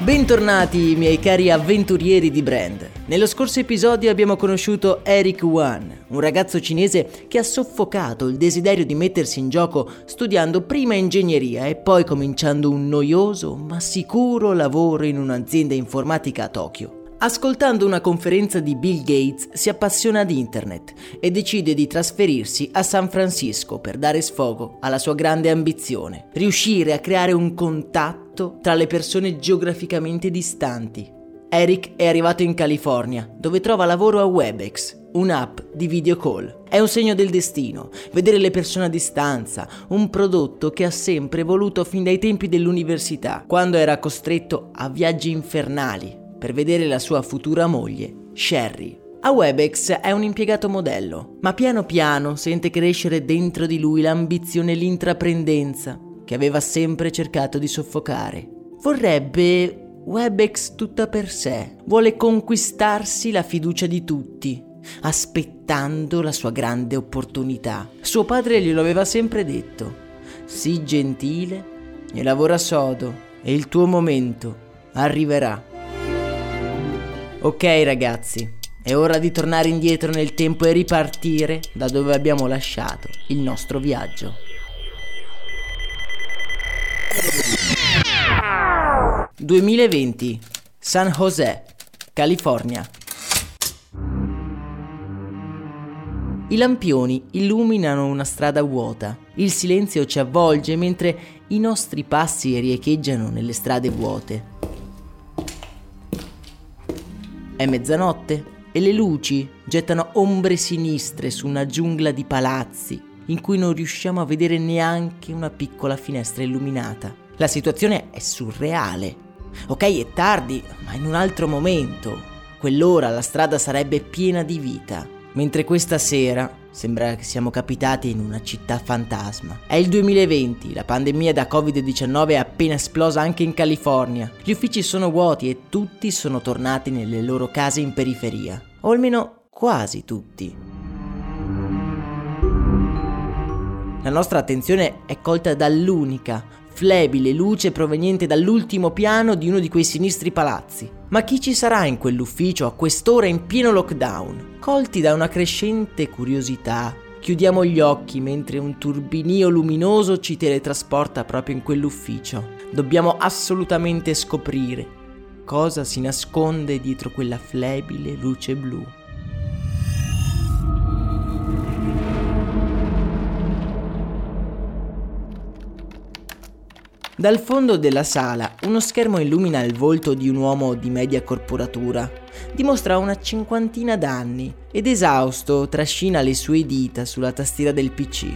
Bentornati miei cari avventurieri di brand. Nello scorso episodio abbiamo conosciuto Eric Yuan, un ragazzo cinese che ha soffocato il desiderio di mettersi in gioco studiando prima ingegneria e poi cominciando un noioso ma sicuro lavoro in un'azienda informatica a Tokyo. Ascoltando una conferenza di Bill Gates si appassiona di internet e decide di trasferirsi a San Francisco per dare sfogo alla sua grande ambizione, riuscire a creare un contatto tra le persone geograficamente distanti. Eric è arrivato in California, dove trova lavoro a Webex, un'app di video call. È un segno del destino, vedere le persone a distanza, un prodotto che ha sempre voluto fin dai tempi dell'università, quando era costretto a viaggi infernali per vedere la sua futura moglie, Sherry. A Webex è un impiegato modello, ma piano piano sente crescere dentro di lui l'ambizione e l'intraprendenza che aveva sempre cercato di soffocare. Vorrebbe Webex tutta per sé, vuole conquistarsi la fiducia di tutti, aspettando la sua grande opportunità. Suo padre glielo aveva sempre detto: sii gentile e lavora sodo e il tuo momento arriverà. Ok ragazzi, è ora di tornare indietro nel tempo e ripartire da dove abbiamo lasciato il nostro viaggio. ...2020, San José, California. I lampioni illuminano una strada vuota, il silenzio ci avvolge mentre i nostri passi riecheggiano nelle strade vuote. È mezzanotte e le luci gettano ombre sinistre su una giungla di palazzi in cui non riusciamo a vedere neanche una piccola finestra illuminata. La situazione è surreale. Ok, è tardi, ma in un altro momento, quell'ora la strada sarebbe piena di vita, mentre questa sera sembra che siamo capitati in una città fantasma. È il 2020, la pandemia da Covid-19 è appena esplosa anche in California. Gli uffici sono vuoti e tutti sono tornati nelle loro case in periferia, o almeno quasi tutti. La nostra attenzione è colta dall'unica, flebile luce proveniente dall'ultimo piano di uno di quei sinistri palazzi. Ma chi ci sarà in quell'ufficio a quest'ora in pieno lockdown? Colti da una crescente curiosità, chiudiamo gli occhi mentre un turbinio luminoso ci teletrasporta proprio in quell'ufficio. Dobbiamo assolutamente scoprire cosa si nasconde dietro quella flebile luce blu. Dal fondo della sala uno schermo illumina il volto di un uomo di media corporatura. Dimostra una cinquantina d'anni ed esausto trascina le sue dita sulla tastiera del PC.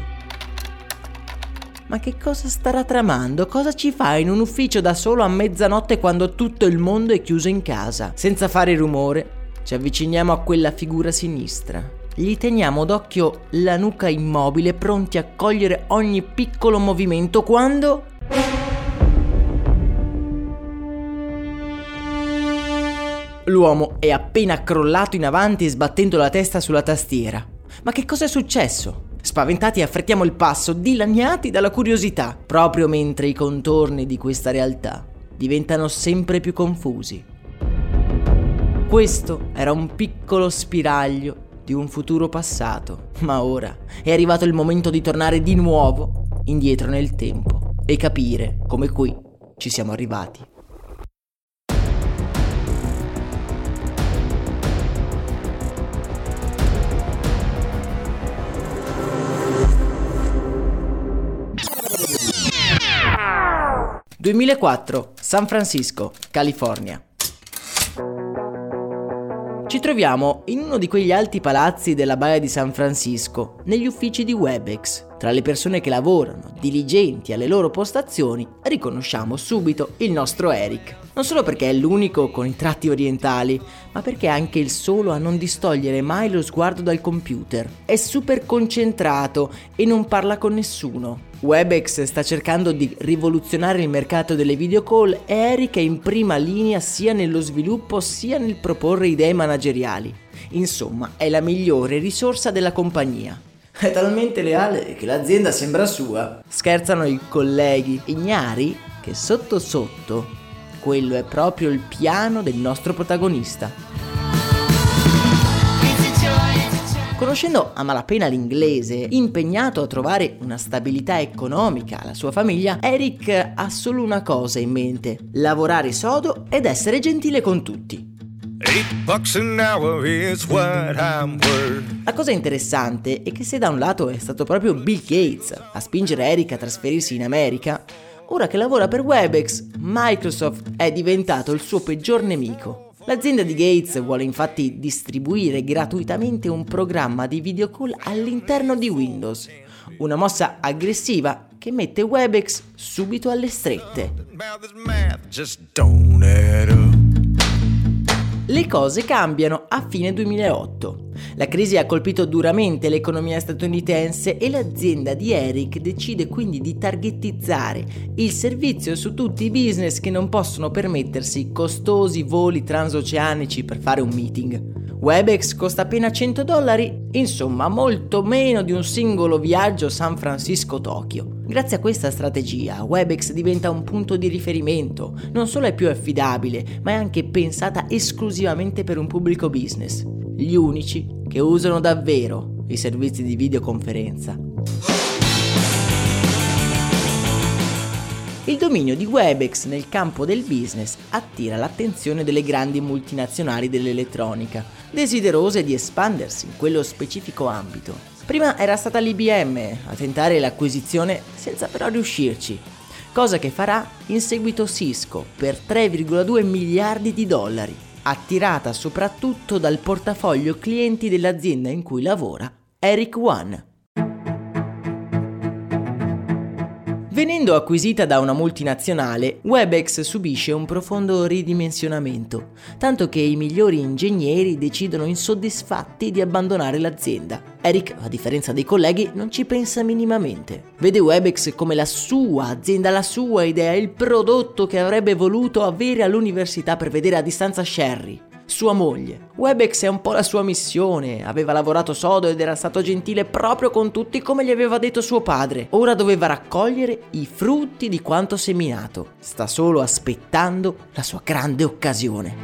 Ma che cosa starà tramando? Cosa ci fa in un ufficio da solo a mezzanotte quando tutto il mondo è chiuso in casa? Senza fare rumore, ci avviciniamo a quella figura sinistra. Gli teniamo d'occhio la nuca immobile, pronti a cogliere ogni piccolo movimento, quando... L'uomo è appena crollato in avanti sbattendo la testa sulla tastiera. Ma che cosa è successo? Spaventati affrettiamo il passo, dilaniati dalla curiosità, proprio mentre i contorni di questa realtà diventano sempre più confusi. Questo era un piccolo spiraglio di un futuro passato, ma ora è arrivato il momento di tornare di nuovo indietro nel tempo e capire come qui ci siamo arrivati. «2004, San Francisco, California. Ci troviamo in uno di quegli alti palazzi della baia di San Francisco, negli uffici di Webex. Tra le persone che lavorano, diligenti alle loro postazioni, riconosciamo subito il nostro Eric. Non solo perché è l'unico con i tratti orientali, ma perché è anche il solo a non distogliere mai lo sguardo dal computer. È super concentrato e non parla con nessuno». Webex sta cercando di rivoluzionare il mercato delle video call e Eric è in prima linea sia nello sviluppo sia nel proporre idee manageriali. Insomma, è la migliore risorsa della compagnia. È talmente leale che l'azienda sembra sua. Scherzano i colleghi, ignari che sotto sotto quello è proprio il piano del nostro protagonista. Conoscendo a malapena l'inglese, impegnato a trovare una stabilità economica alla sua famiglia, Eric ha solo una cosa in mente: lavorare sodo ed essere gentile con tutti. La cosa interessante è che se da un lato è stato proprio Bill Gates a spingere Eric a trasferirsi in America, ora che lavora per Webex, Microsoft è diventato il suo peggior nemico. L'azienda di Gates vuole infatti distribuire gratuitamente un programma di video call all'interno di Windows, una mossa aggressiva che mette Webex subito alle strette. Le cose cambiano a fine 2008. La crisi ha colpito duramente l'economia statunitense e l'azienda di Eric decide quindi di targetizzare il servizio su tutti i business che non possono permettersi costosi voli transoceanici per fare un meeting. Webex costa appena $100, insomma molto meno di un singolo viaggio San Francisco-Tokyo. Grazie a questa strategia, Webex diventa un punto di riferimento. Non solo è più affidabile, ma è anche pensata esclusivamente per un pubblico business. Gli unici che usano davvero i servizi di videoconferenza. Il dominio di Webex nel campo del business attira l'attenzione delle grandi multinazionali dell'elettronica, desiderose di espandersi in quello specifico ambito. Prima era stata l'IBM a tentare l'acquisizione senza però riuscirci, cosa che farà in seguito Cisco per $3,2 miliardi, attirata soprattutto dal portafoglio clienti dell'azienda in cui lavora Eric Yuan. Venendo acquisita da una multinazionale, Webex subisce un profondo ridimensionamento, tanto che i migliori ingegneri decidono insoddisfatti di abbandonare l'azienda. Eric, a differenza dei colleghi, non ci pensa minimamente. Vede Webex come la sua azienda, la sua idea, il prodotto che avrebbe voluto avere all'università per vedere a distanza Sherry, sua moglie. Webex è un po' la sua missione, aveva lavorato sodo ed era stato gentile proprio con tutti come gli aveva detto suo padre. Ora doveva raccogliere i frutti di quanto seminato. Sta solo aspettando la sua grande occasione.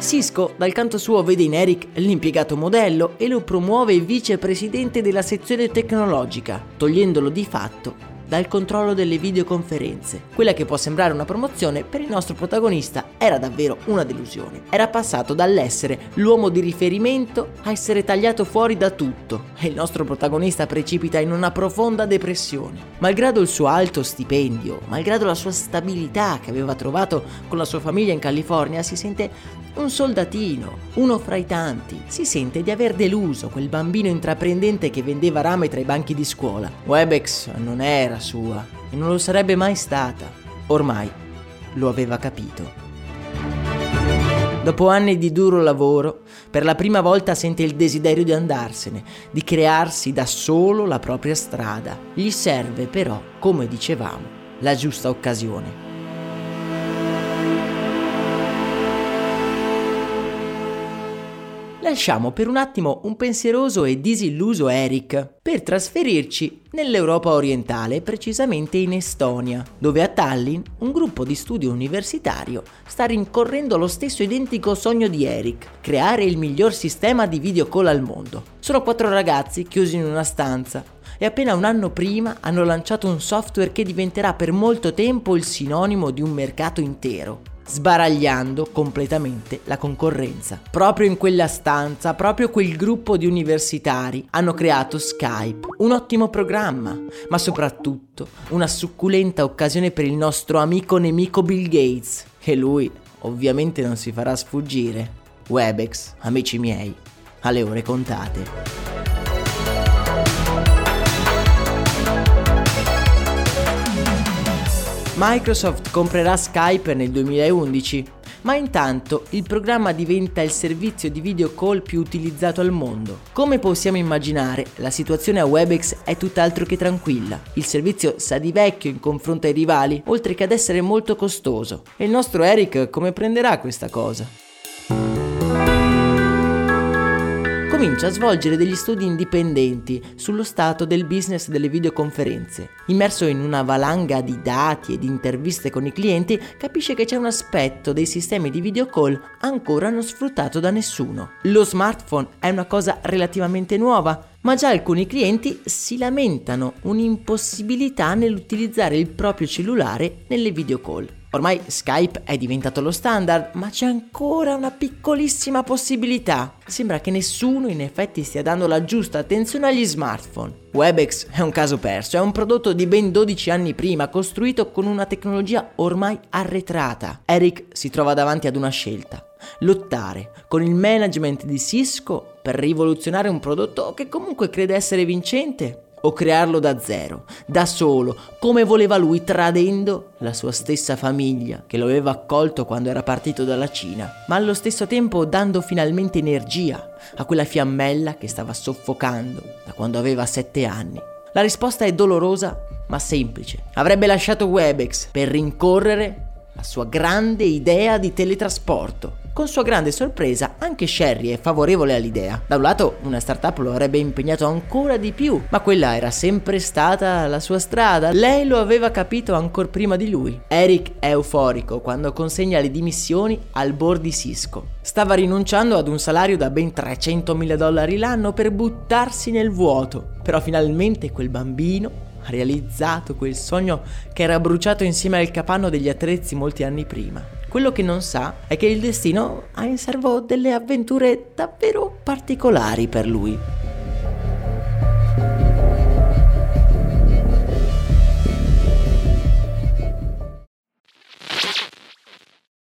Cisco, dal canto suo, vede in Eric l'impiegato modello e lo promuove vicepresidente della sezione tecnologica, togliendolo di fatto dal controllo delle videoconferenze. Quella che può sembrare una promozione, per il nostro protagonista era davvero una delusione. Era passato dall'essere l'uomo di riferimento a essere tagliato fuori da tutto e il nostro protagonista precipita in una profonda depressione. Malgrado il suo alto stipendio, malgrado la sua stabilità che aveva trovato con la sua famiglia in California, si sente un soldatino, uno fra i tanti. Si sente di aver deluso quel bambino intraprendente che vendeva rame tra i banchi di scuola. Webex non era sua e non lo sarebbe mai stata. Ormai lo aveva capito. Dopo anni di duro lavoro, per la prima volta sente il desiderio di andarsene, di crearsi da solo la propria strada. Gli serve però, come dicevamo, la giusta occasione. Lasciamo per un attimo un pensieroso e disilluso Eric per trasferirci nell'Europa orientale, precisamente in Estonia, dove a Tallinn un gruppo di studio universitario sta rincorrendo lo stesso identico sogno di Eric: creare il miglior sistema di videocall al mondo. Sono 4 ragazzi chiusi in una stanza e appena un anno prima hanno lanciato un software che diventerà per molto tempo il sinonimo di un mercato intero, sbaragliando completamente la concorrenza. Proprio in quella stanza, proprio quel gruppo di universitari hanno creato Skype, un ottimo programma, ma soprattutto una succulenta occasione per il nostro amico nemico Bill Gates, che lui ovviamente non si farà sfuggire. Webex, amici miei, alle ore contate. Microsoft comprerà Skype nel 2011, ma intanto il programma diventa il servizio di video call più utilizzato al mondo. Come possiamo immaginare, la situazione a Webex è tutt'altro che tranquilla. Il servizio sa di vecchio in confronto ai rivali, oltre che ad essere molto costoso. E il nostro Eric come prenderà questa cosa? Comincia a svolgere degli studi indipendenti sullo stato del business delle videoconferenze. Immerso in una valanga di dati e di interviste con i clienti, capisce che c'è un aspetto dei sistemi di video call ancora non sfruttato da nessuno. Lo smartphone è una cosa relativamente nuova, ma già alcuni clienti si lamentano un'impossibilità nell'utilizzare il proprio cellulare nelle video call. Ormai Skype è diventato lo standard, ma c'è ancora una piccolissima possibilità. Sembra che nessuno in effetti stia dando la giusta attenzione agli smartphone. Webex è un caso perso, è un prodotto di ben 12 anni prima, costruito con una tecnologia ormai arretrata. Eric si trova davanti ad una scelta: lottare con il management di Cisco per rivoluzionare un prodotto che comunque crede essere vincente, o crearlo da zero, da solo, come voleva lui, tradendo la sua stessa famiglia che lo aveva accolto quando era partito dalla Cina, ma allo stesso tempo dando finalmente energia a quella fiammella che stava soffocando da quando aveva 7 anni. La risposta è dolorosa ma semplice. Avrebbe lasciato Webex per rincorrere la sua grande idea di teletrasporto. Con sua grande sorpresa anche Sherry è favorevole all'idea. Da un lato una startup lo avrebbe impegnato ancora di più, ma quella era sempre stata la sua strada, lei lo aveva capito ancor prima di lui. Eric è euforico quando consegna le dimissioni al board di Cisco. Stava rinunciando ad un salario da ben $300.000 l'anno per buttarsi nel vuoto, però finalmente quel bambino ha realizzato quel sogno che era bruciato insieme al capanno degli attrezzi molti anni prima. Quello che non sa è che il destino ha in serbo delle avventure davvero particolari per lui.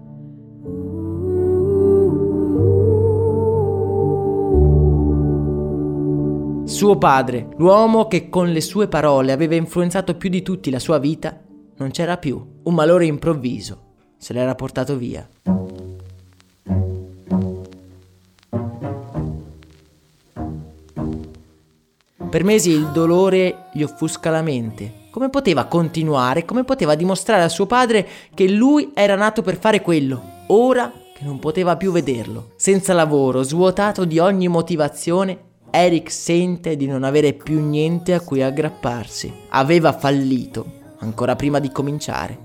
Suo padre, l'uomo che con le sue parole aveva influenzato più di tutti la sua vita, non c'era più. Un malore improvviso se l'era portato via. Per mesi il dolore gli offusca la mente. Come poteva continuare? Come poteva dimostrare a suo padre che lui era nato per fare quello, ora che non poteva più vederlo? Senza lavoro, svuotato di ogni motivazione, Eric sente di non avere più niente a cui aggrapparsi. Aveva fallito, ancora prima di cominciare.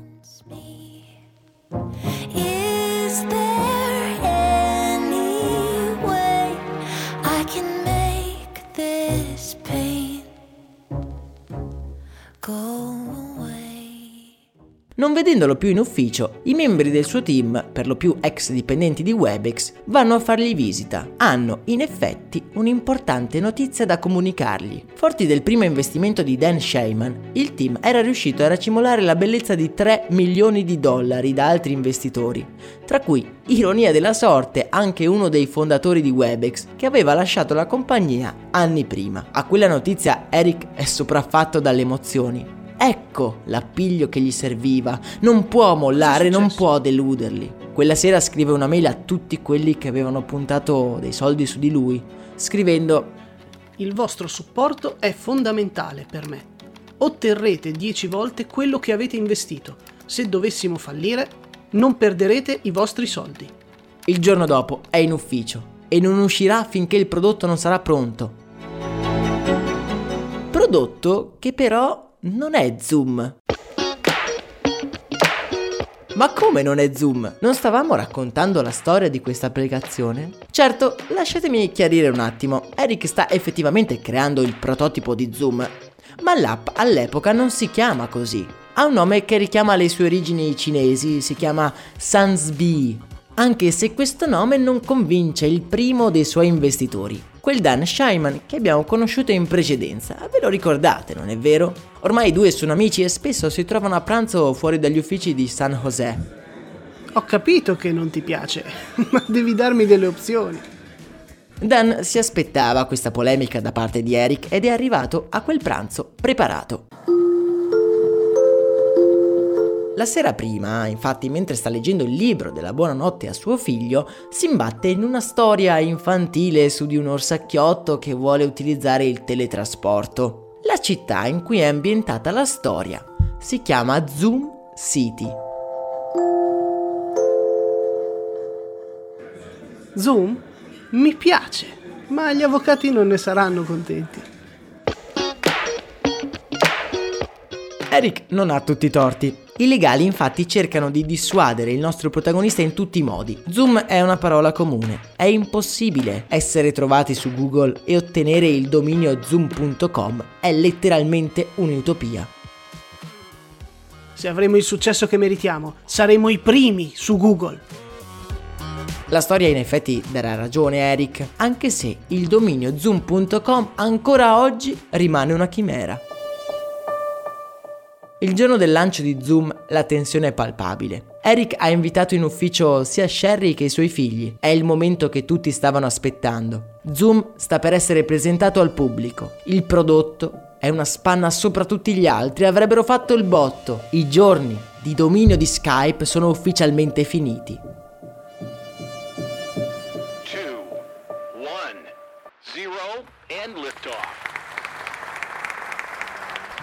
Non vedendolo più in ufficio, i membri del suo team, per lo più ex dipendenti di Webex, vanno a fargli visita. Hanno, in effetti, un'importante notizia da comunicargli. Forti del primo investimento di Dan Scheinman, il team era riuscito a racimolare la bellezza di $3 milioni da altri investitori, tra cui, ironia della sorte, anche uno dei fondatori di Webex, che aveva lasciato la compagnia anni prima. A quella notizia Eric è sopraffatto dalle emozioni. Ecco l'appiglio che gli serviva, non può mollare, non può deluderli. Quella sera scrive una mail a tutti quelli che avevano puntato dei soldi su di lui, scrivendo: il vostro supporto è fondamentale per me. Otterrete 10 volte quello che avete investito. Se dovessimo fallire, non perderete i vostri soldi. Il giorno dopo è in ufficio e non uscirà finché il prodotto non sarà pronto. Prodotto che però non è Zoom. Ma come non è Zoom? Non stavamo raccontando la storia di questa applicazione? Certo, lasciatemi chiarire un attimo. Eric sta effettivamente creando il prototipo di Zoom, ma l'app all'epoca non si chiama così. Ha un nome che richiama le sue origini cinesi, si chiama Sansbi, anche se questo nome non convince il primo dei suoi investitori. Quel Dan Scheinman che abbiamo conosciuto in precedenza, ve lo ricordate, non è vero? Ormai i due sono amici e spesso si trovano a pranzo fuori dagli uffici di San José. Ho capito che non ti piace, ma devi darmi delle opzioni. Dan si aspettava questa polemica da parte di Eric ed è arrivato a quel pranzo preparato. La sera prima, infatti, mentre sta leggendo il libro della buonanotte a suo figlio, si imbatte in una storia infantile su di un orsacchiotto che vuole utilizzare il teletrasporto. La città in cui è ambientata la storia si chiama Zoom City. Zoom? Mi piace, ma gli avvocati non ne saranno contenti. Eric non ha tutti i torti. I legali infatti cercano di dissuadere il nostro protagonista in tutti i modi. Zoom è una parola comune. È impossibile essere trovati su Google e ottenere il dominio zoom.com è letteralmente un'utopia. Se avremo il successo che meritiamo, saremo i primi su Google. La storia in effetti darà ragione a Eric, anche se il dominio zoom.com ancora oggi rimane una chimera. Il giorno del lancio di Zoom la tensione è palpabile. Eric ha invitato in ufficio sia Sherry che i suoi figli. È il momento che tutti stavano aspettando. Zoom sta per essere presentato al pubblico. Il prodotto è una spanna sopra tutti gli altri, avrebbero fatto il botto. I giorni di dominio di Skype sono ufficialmente finiti. 2, 1, 0 and lift off.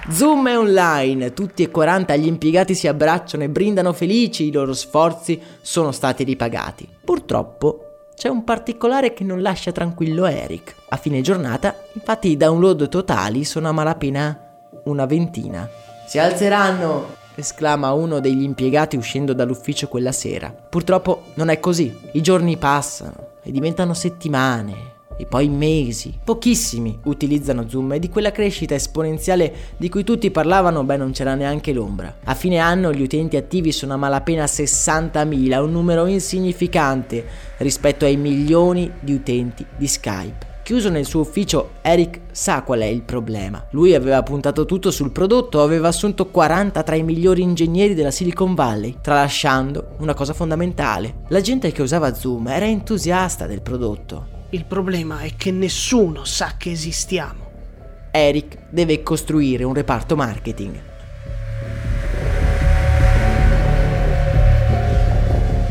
Zoom è online, tutti e 40 gli impiegati si abbracciano e brindano felici, i loro sforzi sono stati ripagati. Purtroppo c'è un particolare che non lascia tranquillo Eric. A fine giornata, infatti, i download totali sono a malapena una ventina. Si alzeranno, esclama uno degli impiegati uscendo dall'ufficio quella sera. Purtroppo non è così. I giorni passano e diventano settimane. E poi mesi. Pochissimi utilizzano Zoom e di quella crescita esponenziale di cui tutti parlavano, non c'era neanche l'ombra. A fine anno gli utenti attivi sono a malapena 60.000, un numero insignificante rispetto ai milioni di utenti di Skype. Chiuso nel suo ufficio, Eric sa qual è il problema. Lui aveva puntato tutto sul prodotto, aveva assunto 40 tra i migliori ingegneri della Silicon Valley, tralasciando una cosa fondamentale. La gente che usava Zoom era entusiasta del prodotto. Il problema è che nessuno sa che esistiamo. Eric deve costruire un reparto marketing.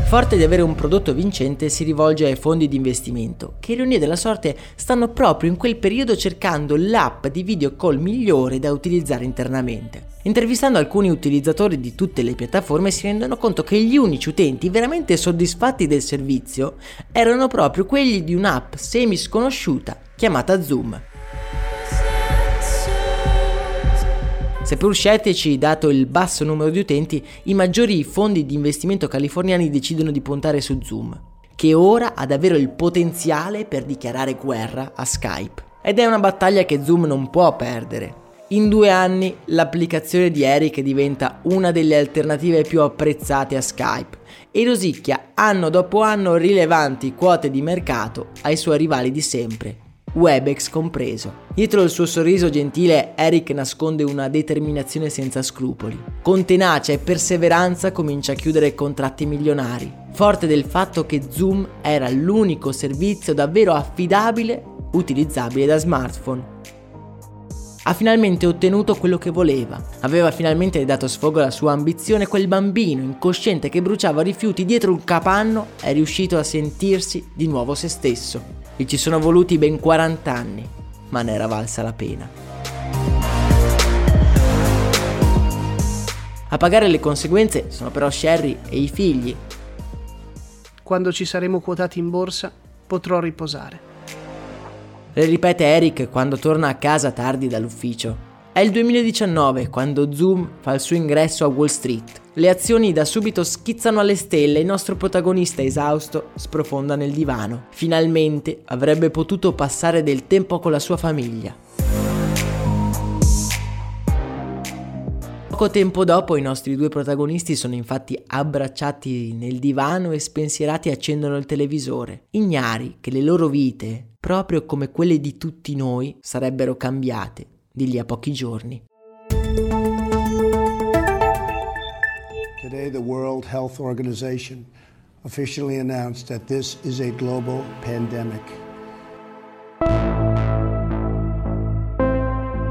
Forte di avere un prodotto vincente, si rivolge ai fondi di investimento, che ironia della sorte stanno proprio in quel periodo cercando l'app di video call migliore da utilizzare internamente. Intervistando alcuni utilizzatori di tutte le piattaforme si rendono conto che gli unici utenti veramente soddisfatti del servizio erano proprio quelli di un'app semi sconosciuta chiamata Zoom. Seppur scettici, dato il basso numero di utenti, i maggiori fondi di investimento californiani decidono di puntare su Zoom, che ora ha davvero il potenziale per dichiarare guerra a Skype. Ed è una battaglia che Zoom non può perdere. In 2 anni l'applicazione di Eric diventa una delle alternative più apprezzate a Skype e rosicchia anno dopo anno rilevanti quote di mercato ai suoi rivali di sempre, Webex compreso. Dietro il suo sorriso gentile, Eric nasconde una determinazione senza scrupoli. Con tenacia e perseveranza comincia a chiudere contratti milionari, forte del fatto che Zoom era l'unico servizio davvero affidabile, utilizzabile da smartphone. Ha finalmente ottenuto quello che voleva. Aveva finalmente dato sfogo alla sua ambizione. Quel bambino incosciente che bruciava rifiuti dietro un capanno è riuscito a sentirsi di nuovo se stesso. E ci sono voluti ben 40 anni, ma ne era valsa la pena. A pagare le conseguenze sono però Sherry e i figli. Quando ci saremo quotati in borsa, potrò riposare. Le ripete Eric quando torna a casa tardi dall'ufficio. È il 2019 quando Zoom fa il suo ingresso a Wall Street. Le azioni da subito schizzano alle stelle e il nostro protagonista esausto sprofonda nel divano. Finalmente avrebbe potuto passare del tempo con la sua famiglia. Poco tempo dopo i nostri 2 protagonisti sono infatti abbracciati nel divano e spensierati accendono il televisore, ignari che le loro vite, proprio come quelle di tutti noi, sarebbero cambiate di lì a pochi giorni. Today the World Health Organization officially announced that this is a global pandemic.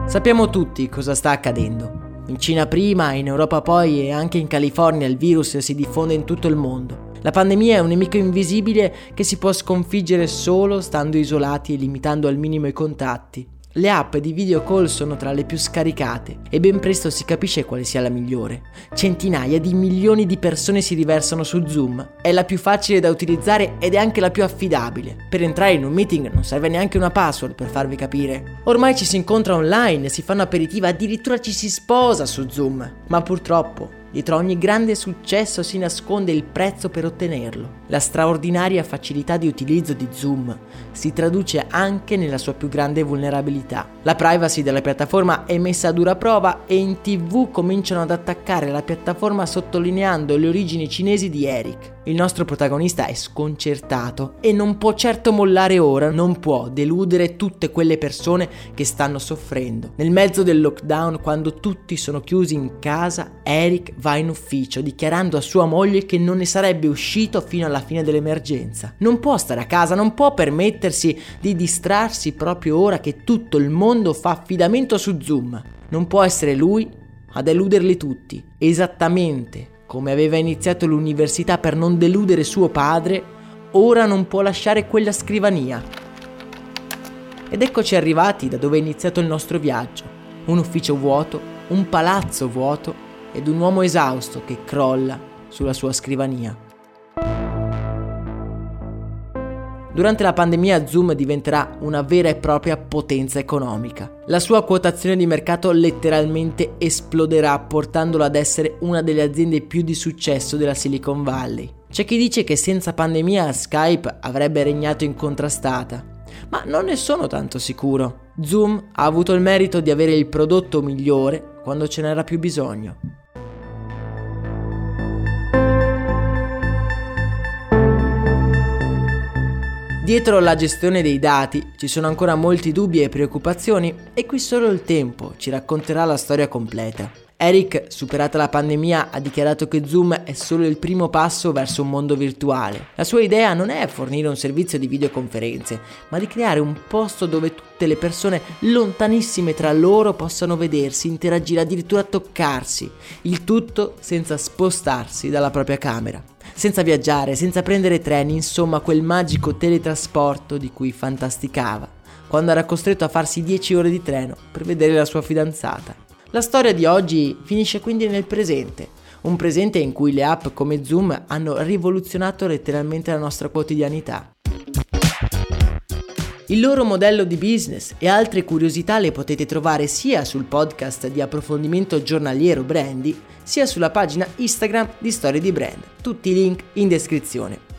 Sappiamo tutti cosa sta accadendo. In Cina prima, in Europa poi e anche in California il virus si diffonde in tutto il mondo. La pandemia è un nemico invisibile che si può sconfiggere solo stando isolati e limitando al minimo i contatti. Le app di video call sono tra le più scaricate e ben presto si capisce quale sia la migliore. Centinaia di milioni di persone si riversano su Zoom, è la più facile da utilizzare ed è anche la più affidabile. Per entrare in un meeting non serve neanche una password, per farvi capire. Ormai ci si incontra online, si fa un aperitivo, addirittura ci si sposa su Zoom. Ma purtroppo, dietro ogni grande successo si nasconde il prezzo per ottenerlo. La straordinaria facilità di utilizzo di Zoom si traduce anche nella sua più grande vulnerabilità. La privacy della piattaforma è messa a dura prova e in TV cominciano ad attaccare la piattaforma sottolineando le origini cinesi di Eric. Il nostro protagonista è sconcertato e non può certo mollare ora, non può deludere tutte quelle persone che stanno soffrendo. Nel mezzo del lockdown, quando tutti sono chiusi in casa, Eric va in ufficio dichiarando a sua moglie che non ne sarebbe uscito fino alla fine dell'emergenza. Non può stare a casa, non può permettersi di distrarsi proprio ora che tutto il mondo fa affidamento su Zoom. Non può essere lui ad eluderli tutti, esattamente come aveva iniziato l'università per non deludere suo padre. Ora non può lasciare quella scrivania. Ed eccoci arrivati da dove è iniziato il nostro viaggio: un ufficio vuoto, un palazzo vuoto ed un uomo esausto che crolla sulla sua scrivania. Durante la pandemia Zoom diventerà una vera e propria potenza economica. La sua quotazione di mercato letteralmente esploderà, portandola ad essere una delle aziende più di successo della Silicon Valley. C'è chi dice che senza pandemia Skype avrebbe regnato incontrastata, ma non ne sono tanto sicuro. Zoom ha avuto il merito di avere il prodotto migliore quando ce n'era più bisogno. Dietro la gestione dei dati ci sono ancora molti dubbi e preoccupazioni e qui solo il tempo ci racconterà la storia completa. Eric, superata la pandemia, ha dichiarato che Zoom è solo il primo passo verso un mondo virtuale. La sua idea non è fornire un servizio di videoconferenze, ma di creare un posto dove tutte le persone lontanissime tra loro possano vedersi, interagire, addirittura toccarsi, il tutto senza spostarsi dalla propria camera. senza viaggiare, senza prendere treni, insomma quel magico teletrasporto di cui fantasticava, quando era costretto a farsi 10 ore di treno per vedere la sua fidanzata. La storia di oggi finisce quindi nel presente, un presente in cui le app come Zoom hanno rivoluzionato letteralmente la nostra quotidianità. Il loro modello di business e altre curiosità le potete trovare sia sul podcast di approfondimento giornaliero Brandy, sia sulla pagina Instagram di Storie di Brand. Tutti i link in descrizione.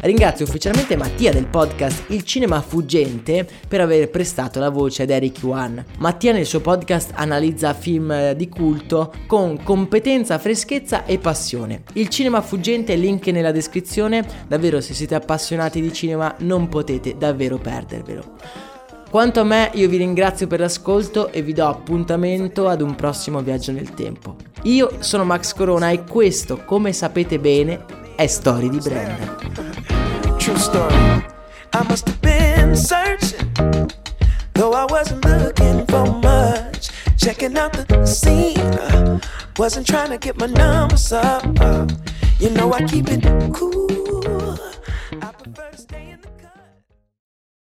Ringrazio ufficialmente Mattia del podcast Il Cinema Fuggente per aver prestato la voce ad Eric Yuan. Mattia nel suo podcast analizza film di culto con competenza, freschezza e passione. Il Cinema Fuggente, link nella descrizione, davvero se siete appassionati di cinema non potete davvero perdervelo. Quanto a me, io vi ringrazio per l'ascolto e vi do appuntamento ad un prossimo viaggio nel tempo. Io sono Max Corona e questo, come sapete bene, è Storie di Brand. True story. I must have been searching, though I wasn't looking for much. Checking out the scene, wasn't trying to get my numbers up. You know I keep it cool.